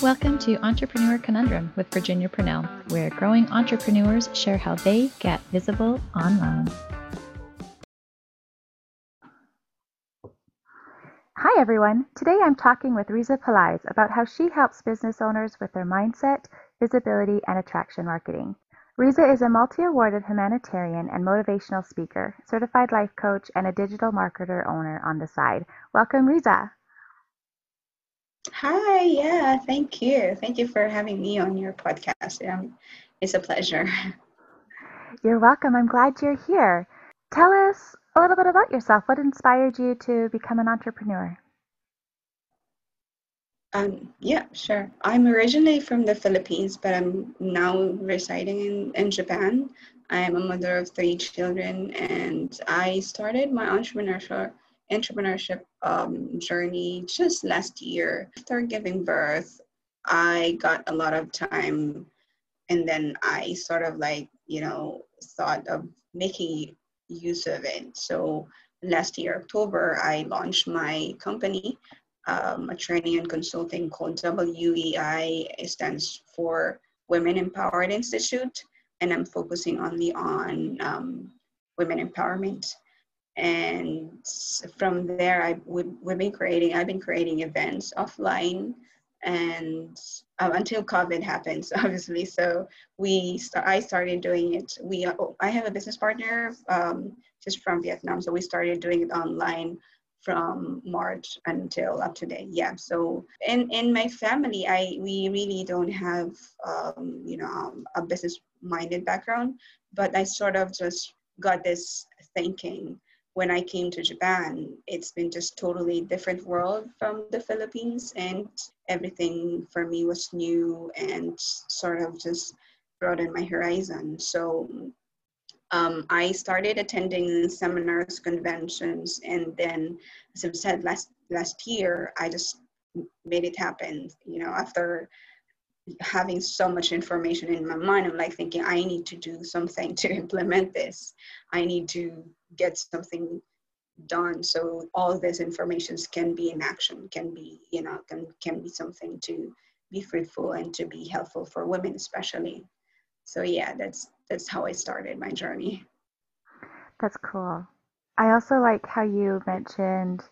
Welcome to Entrepreneur Conundrum with Virginia Purnell, where growing entrepreneurs share how they get visible online. Hi everyone. Today I'm talking with Riza Pelaez about how she helps business owners with their mindset, visibility, and attraction marketing. Riza is a multi-awarded humanitarian and motivational speaker, certified life coach, and a digital marketer owner on the side. Welcome, Riza. Hi, yeah, thank you. Thank you for having me on your podcast. It's a pleasure. You're welcome. I'm glad you're here. Tell us a little bit about yourself. What inspired you to become an entrepreneur? Yeah, sure. I'm originally from the Philippines, but I'm now residing in Japan. I am a mother of three children, and I started my entrepreneurship journey just last year. After giving birth, I got a lot of time, and then I sort of thought of making use of it. So last year, October, I launched my company, a training and consulting called WEI. It stands for Women Empowered Institute, and I'm focusing only on women empowerment. And from there, I've been creating events offline, and until COVID happens, obviously. So I started doing it. I have a business partner just from Vietnam, so we started doing it online from March until up to date. Yeah. So in my family, we really don't have a business-minded background, but I sort of just got this thinking. When I came to Japan, it's been just totally different world from the Philippines, and everything for me was new and sort of just broadened my horizon. So I started attending seminars, conventions, and then, as I said, last year, I just made it happen. After having so much information in my mind, I'm thinking, I need to do something to implement this. I need to get something done so all these informations can be in action, can be something to be fruitful and to be helpful for women especially. So yeah, that's how I started my journey. That's cool. I also like how you mentioned,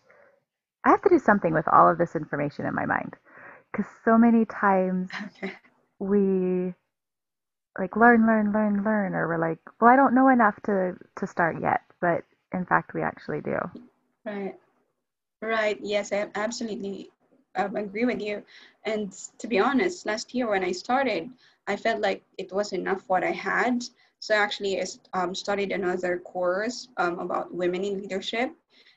I have to do something with all of this information in my mind. Because so many times we learn, or we're like, well, I don't know enough to start yet. But in fact, we actually do. Right. Yes, I absolutely agree with you. And to be honest, last year when I started, I felt like it was enough what I had. So actually, I studied another course about women in leadership.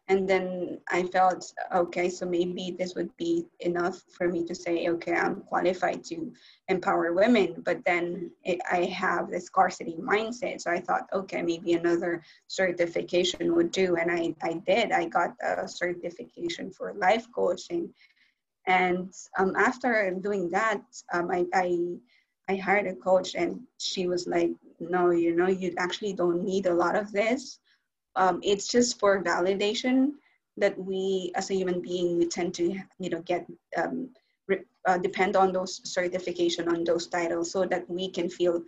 And then I felt, okay, so maybe this would be enough for me to say, okay, I'm qualified to empower women. But then I have this scarcity mindset. So I thought, okay, maybe another certification would do. And I did. I got a certification for life coaching. And after doing that, I hired a coach, and she was like, no, you actually don't need a lot of this. It's just for validation that we, as a human being, we tend to, get depend on those certification, on those titles, so that we can feel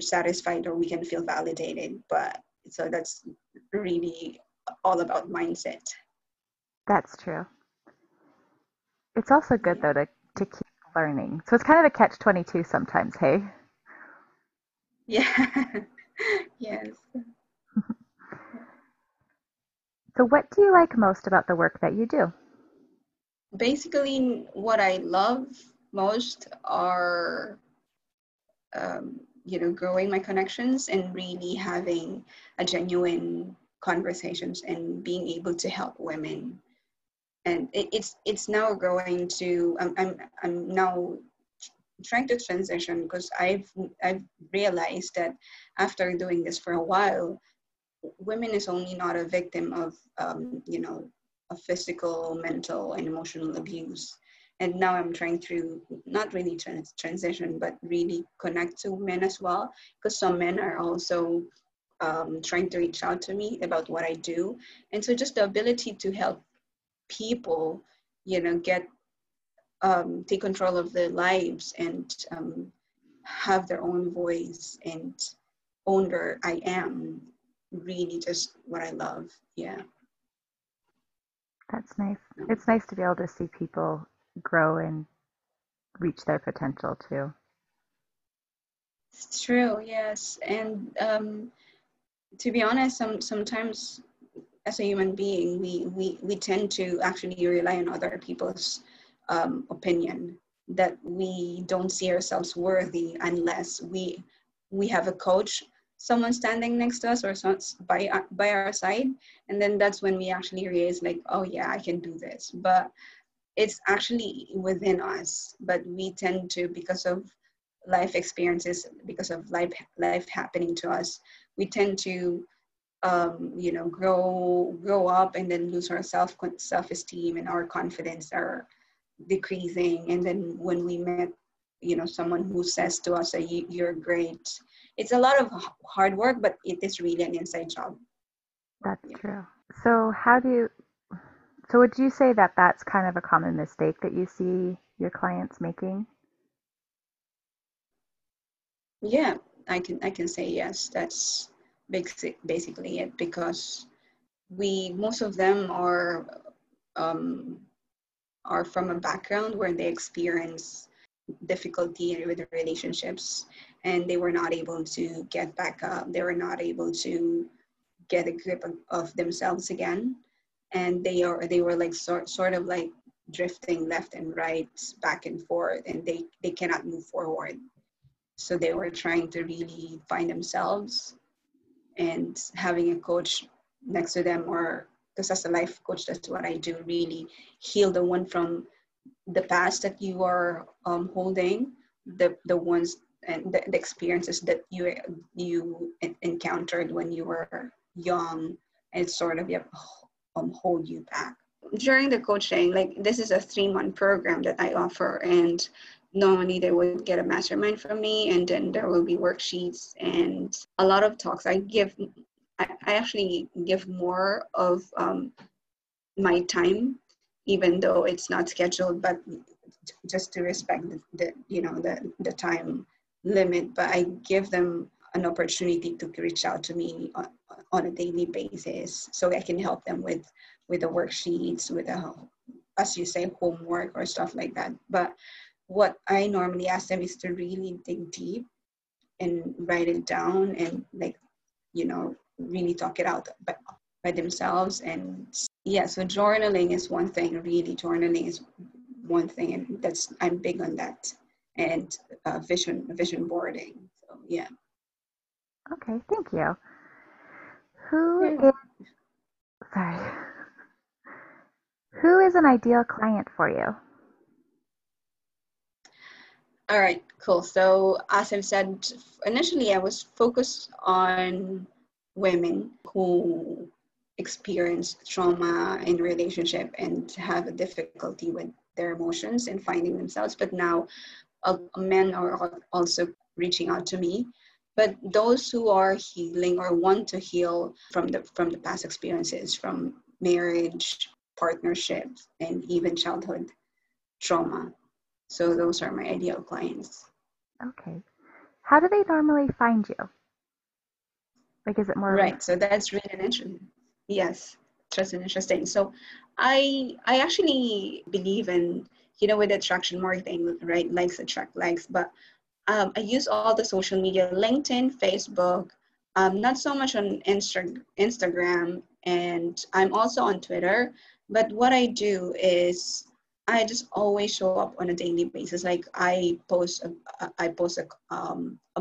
satisfied or we can feel validated. But so that's really all about mindset. That's true. It's also good though to keep learning. So it's kind of a catch-22 sometimes, hey? Yeah. Yes. So what do you like most about the work that you do? Basically, what I love most are, growing my connections and really having a genuine conversations and being able to help women. And it's now growing to, I'm now trying to transition, because I've realized that after doing this for a while, women is only not a victim of, a physical, mental, and emotional abuse. And now I'm trying to not really transition, but really connect to men as well, because some men are also trying to reach out to me about what I do. And so just the ability to help people, get take control of their lives and have their own voice and own their I am, really just what I love. Yeah. That's nice. It's nice to be able to see people grow and reach their potential too. It's true, yes. And to be honest, sometimes as a human being, we tend to actually rely on other people's opinion, that we don't see ourselves worthy unless we have a coach, someone standing next to us or by our side, and then that's when we actually realize, like, oh yeah, I can do this. But it's actually within us, but we tend to, because of life experiences, because of life happening to us, we tend to you know, grow up and then lose our self-esteem, and our confidence are decreasing. And then when we met, you know, someone who says to us that you're great, it's a lot of hard work, but it is really an inside job. That's true. So so would you say that that's kind of a common mistake that you see your clients making? Yeah, I can say yes. That's basically it, because most of them are from a background where they experience difficulty with relationships, and they were not able to get back up. They were not able to get a grip of themselves again, and they were like sort of like drifting left and right, back and forth, and they cannot move forward. So they were trying to really find themselves, and having a coach next to them, or because as a life coach, that's what I do, really heal the one from the past that you are holding, the ones and the experiences that you encountered when you were young, and sort of hold you back. During the coaching, like, this is a 3-month program that I offer, and normally they would get a mastermind from me, and then there will be worksheets and a lot of talks. I actually give more of my time, even though it's not scheduled, but just to respect the time limit. But I give them an opportunity to reach out to me on a daily basis, so I can help them with the worksheets, with the, as you say, homework or stuff like that. But what I normally ask them is to really dig deep and write it down, and, like, you know, really talk it out by themselves. And yeah, so journaling is one thing, really. Journaling is one thing, and I'm big on that, and vision boarding. So yeah. Okay, thank you. Who is an ideal client for you? All right, cool. So as I've said, initially I was focused on women who experience trauma in relationship and have a difficulty with their emotions and finding themselves. But now men are also reaching out to me. But those who are healing or want to heal from the past experiences, from marriage, partnerships, and even childhood trauma. So those are my ideal clients. Okay. How do they normally find you? Like, is it more right? So that's really interesting. Yes, just interesting. So I actually believe in, you know, with attraction marketing, right? Likes attract likes. But I use all the social media, LinkedIn, Facebook, not so much on Instagram, and I'm also on Twitter. But what I do is, I just always show up on a daily basis. Like, I post a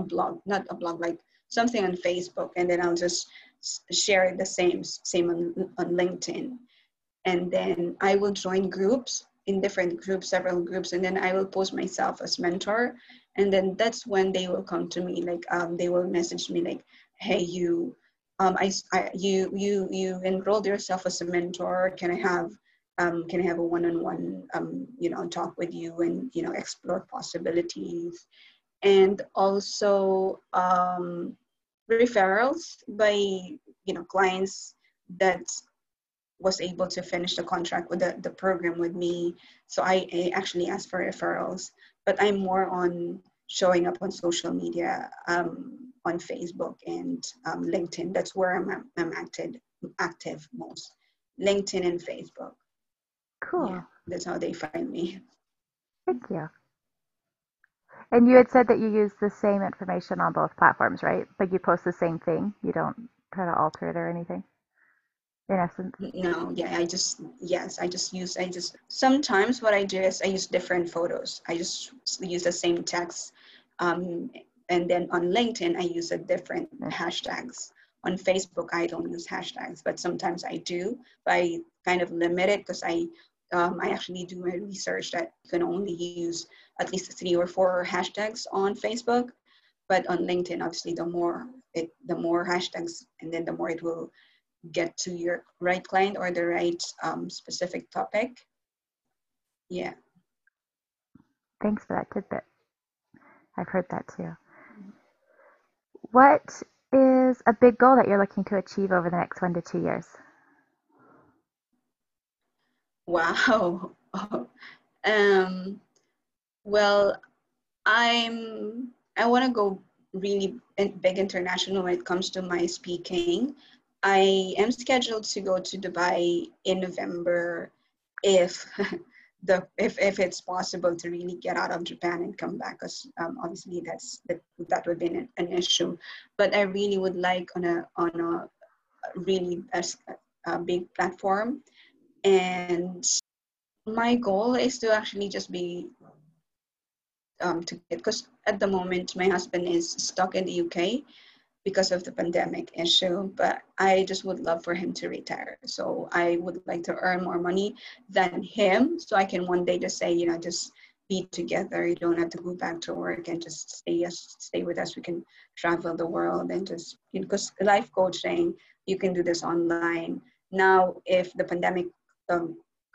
blog, not a blog, like something on Facebook, and then I'll just share the same on LinkedIn. And then I will join groups, in different groups, several groups, and then I will post myself as mentor. And then that's when they will come to me, like, they will message me, like, hey, you, you enrolled yourself as a mentor. Can I have a one-on-one, you know, talk with you and, you know, explore possibilities. And also referrals by, you know, clients that was able to finish the contract with the program with me. So I actually asked for referrals, but I'm more on showing up on social media, on Facebook and LinkedIn. That's where I'm active most. LinkedIn and Facebook. Cool. Yeah, that's how they find me. Thank you. And you had said that you use the same information on both platforms, right? Like you post the same thing. You don't try to alter it or anything, in essence? No, yeah, I just sometimes what I do is I use different photos. I just use the same text. And then on LinkedIn, I use a different hashtags. On Facebook, I don't use hashtags, but sometimes I do, but I kind of limit it because I actually do my research that you can only use at least 3 or 4 hashtags on Facebook, but on LinkedIn, obviously, the more hashtags, and then the more it will get to your right client or the right specific topic. Yeah. Thanks for that tidbit. I've heard that too. What is a big goal that you're looking to achieve over the next 1 to 2 years? Wow. Well, I want to go really big international when it comes to my speaking. I am scheduled to go to Dubai in November if it's possible to really get out of Japan and come back, because obviously that would be an issue. But I really would like on a really big platform. And my goal is to actually just be because at the moment my husband is stuck in the UK because of the pandemic issue, but I just would love for him to retire. So I would like to earn more money than him, so I can one day just say, you know, just be together. You don't have to go back to work and just stay with us. We can travel the world and just, because life coaching, you can do this online. Now, if the pandemic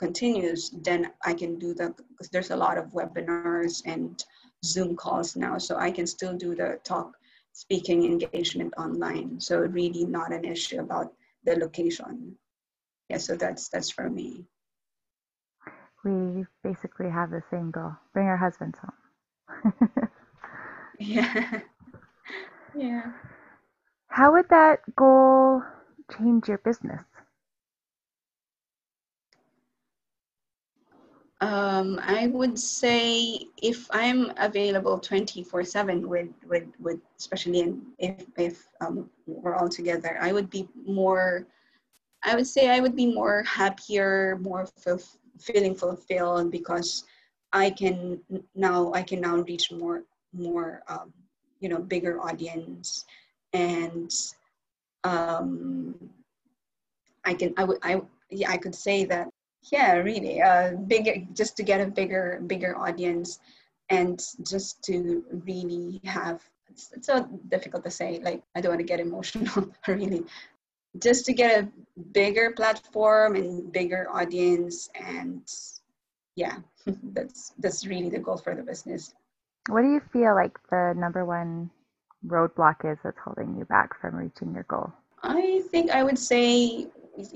continues, then I can do because there's a lot of webinars and Zoom calls now, so I can still do the talk speaking engagement online. So really not an issue about the location. Yeah, so that's for me. We basically have the same goal. Bring our husbands home. Yeah. Yeah. How would that goal change your business? I would say if I'm available 24/7 with especially if we're all together, I would be more happier, more feeling fulfilled, because I can now reach more bigger audience, and I could say that. Yeah, really, bigger, just to get a bigger audience, and just to really have, it's so difficult to say, like, I don't want to get emotional, really, just to get a bigger platform and bigger audience, and yeah, that's really the goal for the business. What do you feel like the number one roadblock is that's holding you back from reaching your goal? I think I would say,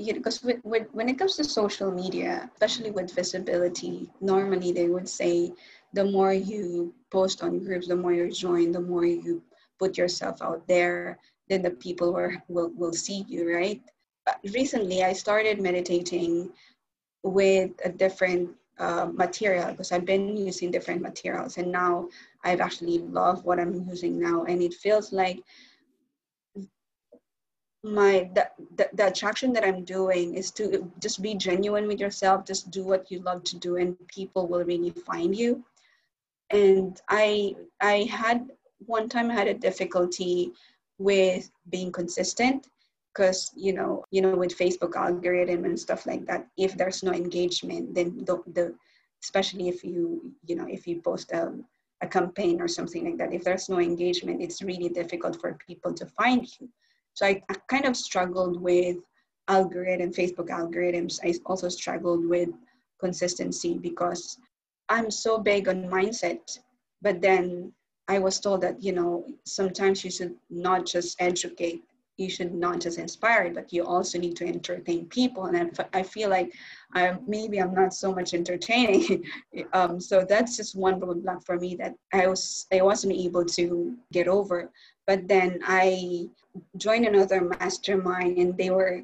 because when it comes to social media, especially with visibility, normally they would say the more you post on groups, the more you join, the more you put yourself out there, then the people will see you, right? But recently, I started meditating with a different material, because I've been using different materials, and now I've actually loved what I'm using now, and it feels like the attraction that I'm doing is to just be genuine with yourself, just do what you love to do, and people will really find you. And I had a difficulty with being consistent, because with Facebook algorithm and stuff like that, if there's no engagement, then especially if you post a campaign or something like that, if there's no engagement, it's really difficult for people to find you. So I kind of struggled with Facebook algorithms. I also struggled with consistency, because I'm so big on mindset, but then I was told that, sometimes you should not just educate, you should not just inspire, but you also need to entertain people. And I feel like maybe I'm not so much entertaining. So that's just one block for me that I wasn't able to get over. But then I joined another mastermind, and they were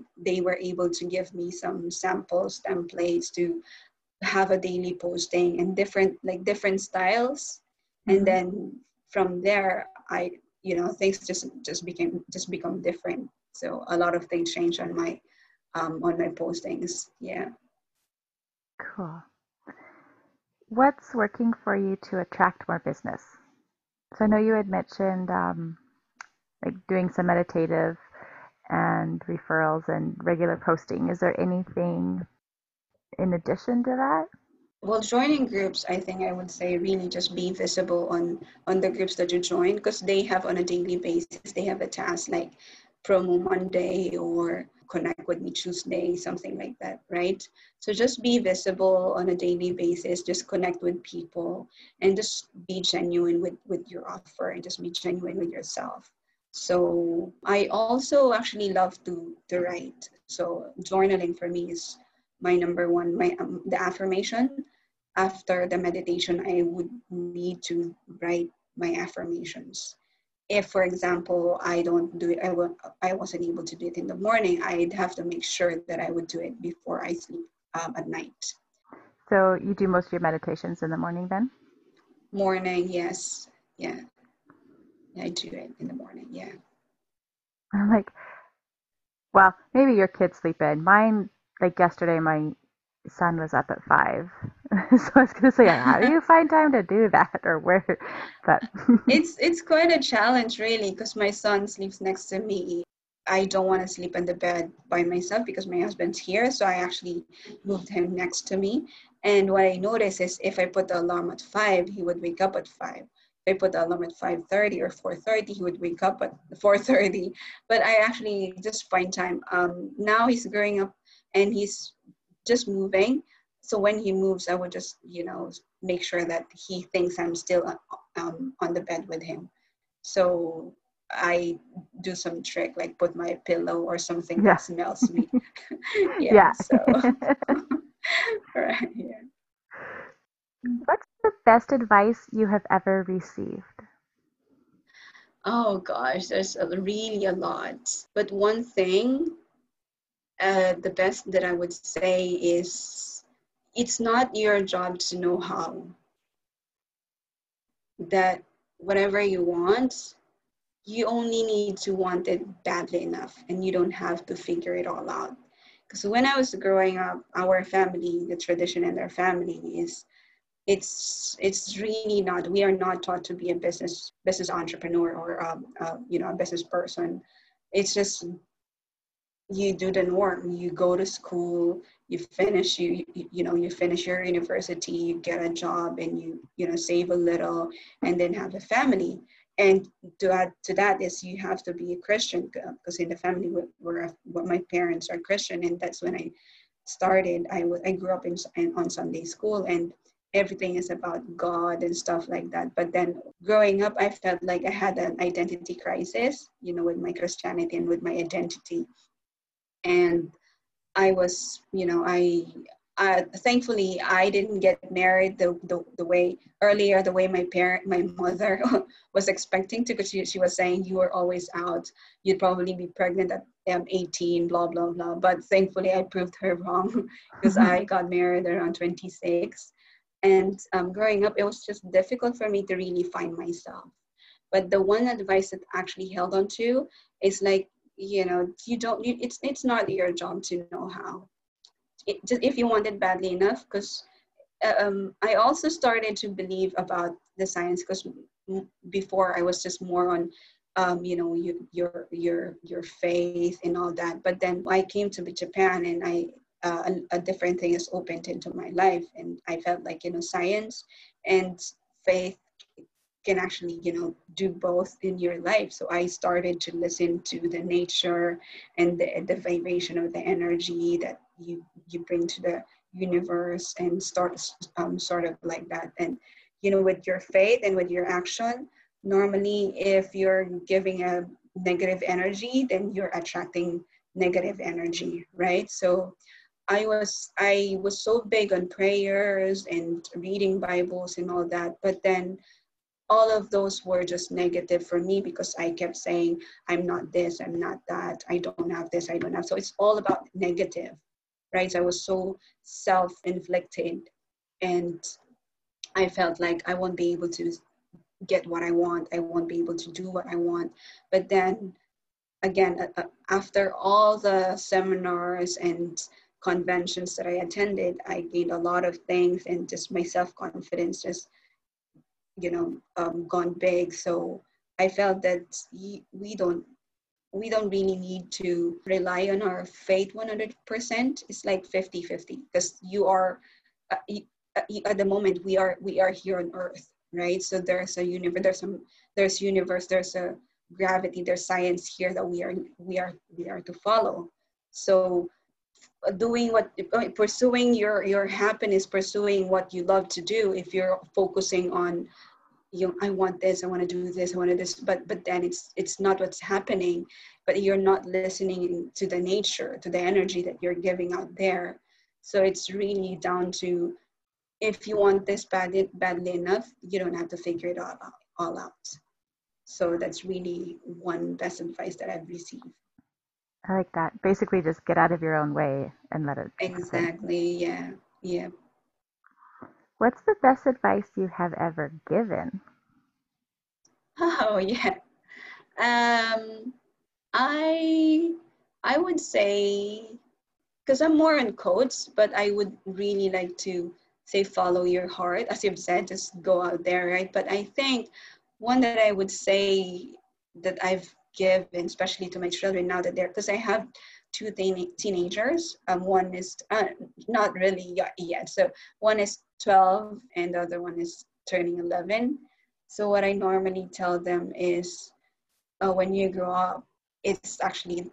able to give me some samples, templates to have a daily posting and different styles. Mm-hmm. And then from there, things just become different. So a lot of things change on my postings. Yeah. Cool. What's working for you to attract more business? So I know you had mentioned like doing some meditative and referrals and regular posting. Is there anything in addition to that? Well, joining groups, I think I would say really just be visible on the groups that you join, because they have on a daily basis, they have a task like promo Monday or connect with me Tuesday, something like that, right? So just be visible on a daily basis, just connect with people and just be genuine with your offer and just be genuine with yourself. So I also actually love to write. So journaling for me is my number one, the affirmation. After the meditation, I would need to write my affirmations. If, for example, I don't do it, I wasn't able to do it in the morning, I'd have to make sure that I would do it before I sleep at night. So you do most of your meditations in the morning then? Morning, yes. Yeah. I do it in the morning, yeah. I'm like, well, maybe your kids sleep in. Mine, like yesterday, my son was up at 5, so I was gonna say, how do you find time to do that, or where? But it's quite a challenge, really, because my son sleeps next to me. I don't want to sleep in the bed by myself because my husband's here, so I actually moved him next to me. And what I noticed is if I put the alarm at 5, he would wake up at 5. If I put the alarm at 5:30 or 4:30, he would wake up at 4:30. But I actually just find time. Now he's growing up and he's just moving. So when he moves, I would just, make sure that he thinks I'm still on the bed with him. So I do some trick, like put my pillow or something that smells me. Yeah. So. Right, yeah. What's the best advice you have ever received? Oh gosh, there's really a lot. But one thing, the best that I would say is, it's not your job to know how. That whatever you want, you only need to want it badly enough, and you don't have to figure it all out. Because when I was growing up, our family, the tradition in their family is, it's really not, we are not taught to be a business entrepreneur or a business person. It's just, you do the norm. You go to school, you finish, you finish your university, you get a job, and you save a little, and then have a family. And to add to that is you have to be a Christian, because in the family where my parents are Christian, and that's when I started. I grew up on Sunday school, and everything is about God and stuff like that. But then growing up, I felt like I had an identity crisis, with my Christianity and with my identity. And I was, thankfully I didn't get married the way earlier, the way my mother was expecting to, because she was saying, you were always out, you'd probably be pregnant at 18, blah, blah, blah. But thankfully I proved her wrong, because I got married around 26. And growing up, it was just difficult for me to really find myself. But the one advice that I actually held on to is like, it's not your job to know how. If you want it badly enough, because I also started to believe about the science, because before I was just more on, your faith and all that. But then I came to Japan, and a different thing is opened into my life, and I felt like, science and faith can actually, do both in your life. So I started to listen to the nature and the vibration of the energy that you bring to the universe, and start sort of like that. And, with your faith and with your action, normally if you're giving a negative energy, then you're attracting negative energy, right? So I was so big on prayers and reading Bibles and all that, but then all of those were just negative for me because I kept saying, I'm not this, I'm not that, I don't have this, I don't have. So it's all about negative, right? So I was so self-inflicted and I felt like I won't be able to get what I want. I won't be able to do what I want. But then again, after all the seminars and conventions that I attended, I gained a lot of things, and just my self-confidence just, you know, gone big. So I felt that we don't really need to rely on our faith 100%. It's like 50-50, because you are, at the moment we are here on earth, right? So there's a universe, there's a gravity, there's science here that we are to follow. So pursuing your happiness, pursuing what you love to do, if you're focusing on, you know, I want this, I want to do this, I want to this, but then it's not what's happening, but you're not listening to the nature, to the energy that you're giving out there. So it's really down to, if you want this badly enough, you don't have to figure it all out. So that's really one best advice that I've received. I like that. Basically, just get out of your own way and let it happen. Exactly. Yeah. Yeah. What's the best advice you have ever given? Oh, yeah. I would say, because I'm more on quotes, but I would really like to say, follow your heart. As you've said, just go out there, right? But I think one that I would say that I've given, especially to my children now that they're, because I have two teenagers. One is not really yet. So one is 12 and the other one is turning 11. So what I normally tell them is, when you grow up, it's actually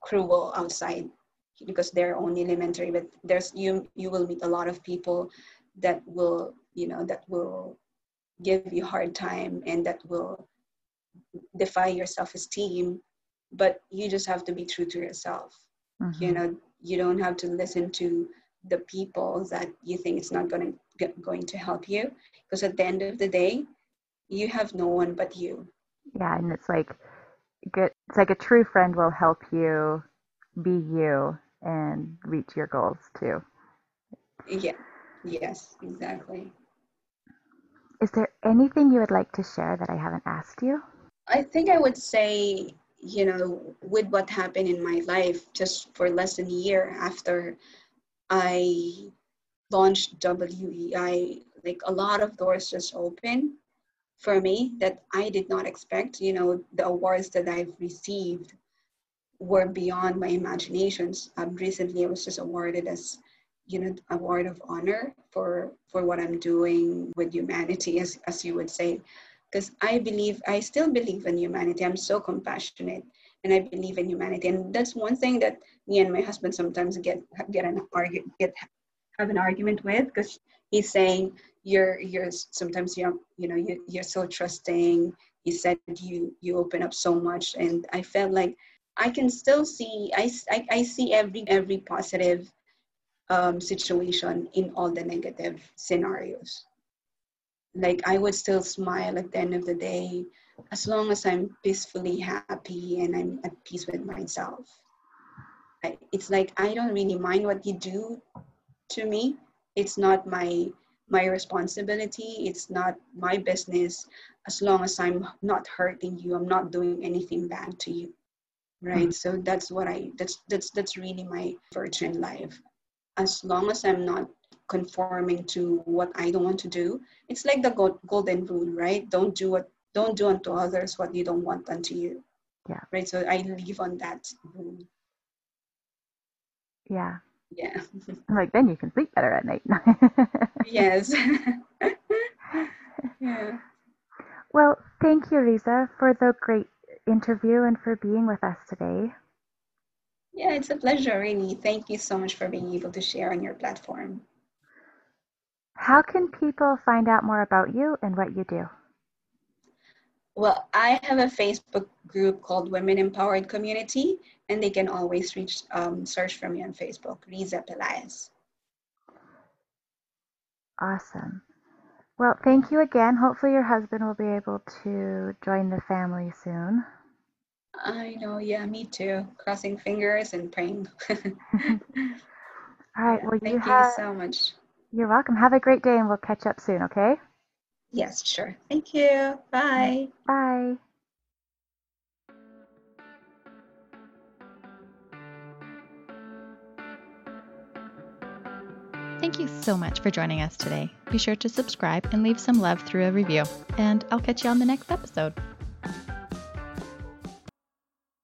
cruel outside, because they're only elementary, but there's you will meet a lot of people that will, you know, that will give you a hard time and that will defy your self-esteem, but you just have to be true to yourself. Mm-hmm. You know, you don't have to listen to the people that you think it's not going to help you, because at the end of the day, you have no one but you. Yeah, and it's like good. It's like a true friend will help you be you and reach your goals too. Yeah. Yes, exactly. Is there anything you would like to share that I haven't asked you? I think I would say, you know, with what happened in my life, just for less than a year after I launched WEI, like a lot of doors just opened for me that I did not expect. You know, the awards that I've received were beyond my imaginations. Recently, I was just awarded as, you know, a word of honor for what I'm doing with humanity, as you would say, because I still believe in humanity. I'm so compassionate and I believe in humanity. And that's one thing that me and my husband sometimes have an argument with, because he's saying you're so trusting. He said you open up so much. And I felt like I can still see, I see every positive situation in all the negative scenarios. Like, I would still smile at the end of the day, as long as I'm peacefully happy and I'm at peace with myself. It's like, I don't really mind what you do to me. It's not my responsibility. It's not my business. As long as I'm not hurting you, I'm not doing anything bad to you, right? Mm-hmm. So that's what that's really my virtue in life. As long as I'm not conforming to what I don't want to do, it's like the golden rule, right? Don't do unto others what you don't want unto you. Yeah. Right. So I live on that rule. Yeah. Yeah. Like, then you can sleep better at night. Yes. Yeah. Well, thank you, Riza, for the great interview and for being with us today. Yeah, it's a pleasure, really. Thank you so much for being able to share on your platform. How can people find out more about you and what you do? Well, I have a Facebook group called Women Empowered Community, and they can always reach, search for me on Facebook, Riza Pelaez. Awesome. Well, thank you again. Hopefully your husband will be able to join the family soon. I know, yeah, me too. Crossing fingers and praying. All right, well, thank you so much. You're welcome. Have a great day, and we'll catch up soon, okay? Yes, sure. Thank you. Bye. Bye. Thank you so much for joining us today. Be sure to subscribe and leave some love through a review, and I'll catch you on the next episode.